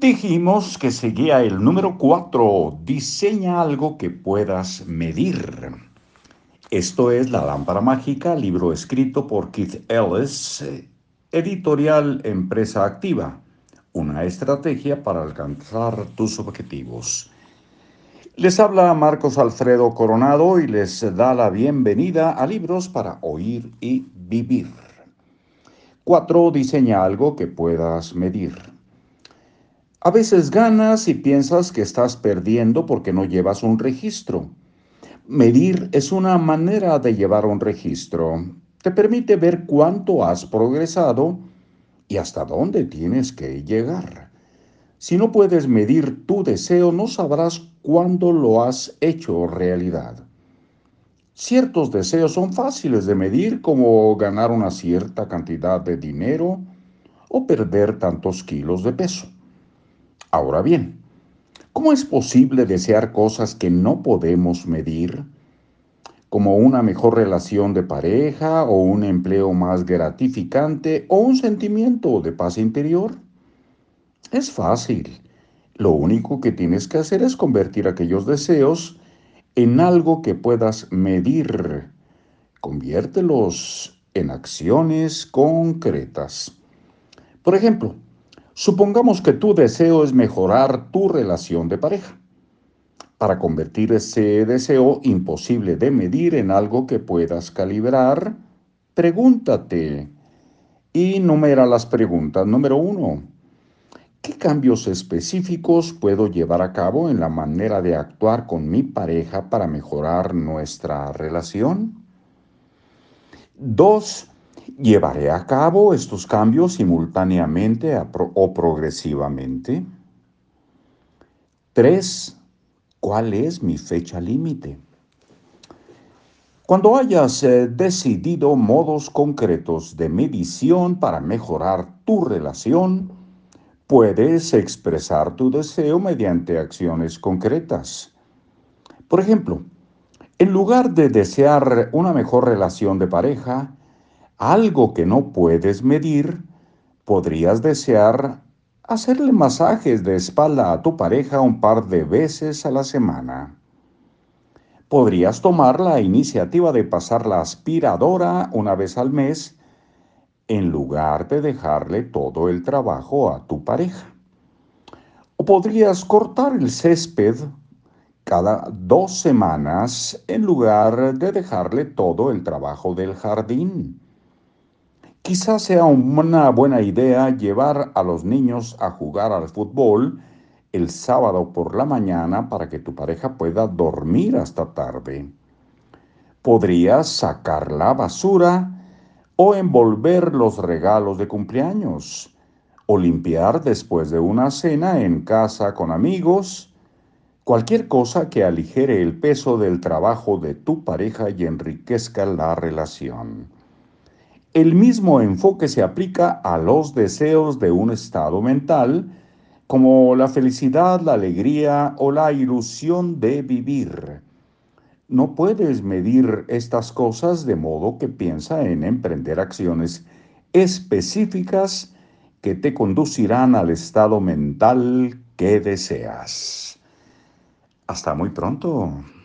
Dijimos que seguía el número 4, diseña algo que puedas medir. Esto es La Lámpara Mágica, libro escrito por Keith Ellis, editorial Empresa Activa, una estrategia para alcanzar tus objetivos. Les habla Marcos Alfredo Coronado y les da la bienvenida a Libros para Oír y Vivir. 4. Diseña algo que puedas medir. A veces ganas y piensas que estás perdiendo porque no llevas un registro. Medir es una manera de llevar un registro. Te permite ver cuánto has progresado y hasta dónde tienes que llegar. Si no puedes medir tu deseo, no sabrás cuándo lo has hecho realidad. Ciertos deseos son fáciles de medir, como ganar una cierta cantidad de dinero o perder tantos kilos de peso. Ahora bien, ¿cómo es posible desear cosas que no podemos medir? Como una mejor relación de pareja, o un empleo más gratificante, o un sentimiento de paz interior. Es fácil. Lo único que tienes que hacer es convertir aquellos deseos en algo que puedas medir. Conviértelos en acciones concretas. Por ejemplo, supongamos que tu deseo es mejorar tu relación de pareja. Para convertir ese deseo imposible de medir en algo que puedas calibrar, pregúntate y numera las preguntas. Número 1. ¿Qué cambios específicos puedo llevar a cabo en la manera de actuar con mi pareja para mejorar nuestra relación? 2. ¿Llevaré a cabo estos cambios simultáneamente o progresivamente? 3. ¿Cuál es mi fecha límite? Cuando hayas decidido modos concretos de medición para mejorar tu relación, puedes expresar tu deseo mediante acciones concretas. Por ejemplo, en lugar de desear una mejor relación de pareja, algo que no puedes medir, podrías desear hacerle masajes de espalda a tu pareja un par de veces a la semana. Podrías tomar la iniciativa de pasar la aspiradora una vez al mes, en lugar de dejarle todo el trabajo a tu pareja. O podrías cortar el césped cada 2 semanas, en lugar de dejarle todo el trabajo del jardín. Quizás sea una buena idea llevar a los niños a jugar al fútbol el sábado por la mañana para que tu pareja pueda dormir hasta tarde. Podrías sacar la basura o envolver los regalos de cumpleaños, o limpiar después de una cena en casa con amigos. Cualquier cosa que aligere el peso del trabajo de tu pareja y enriquezca la relación. El mismo enfoque se aplica a los deseos de un estado mental, como la felicidad, la alegría o la ilusión de vivir. No puedes medir estas cosas, de modo que piensa en emprender acciones específicas que te conducirán al estado mental que deseas. Hasta muy pronto.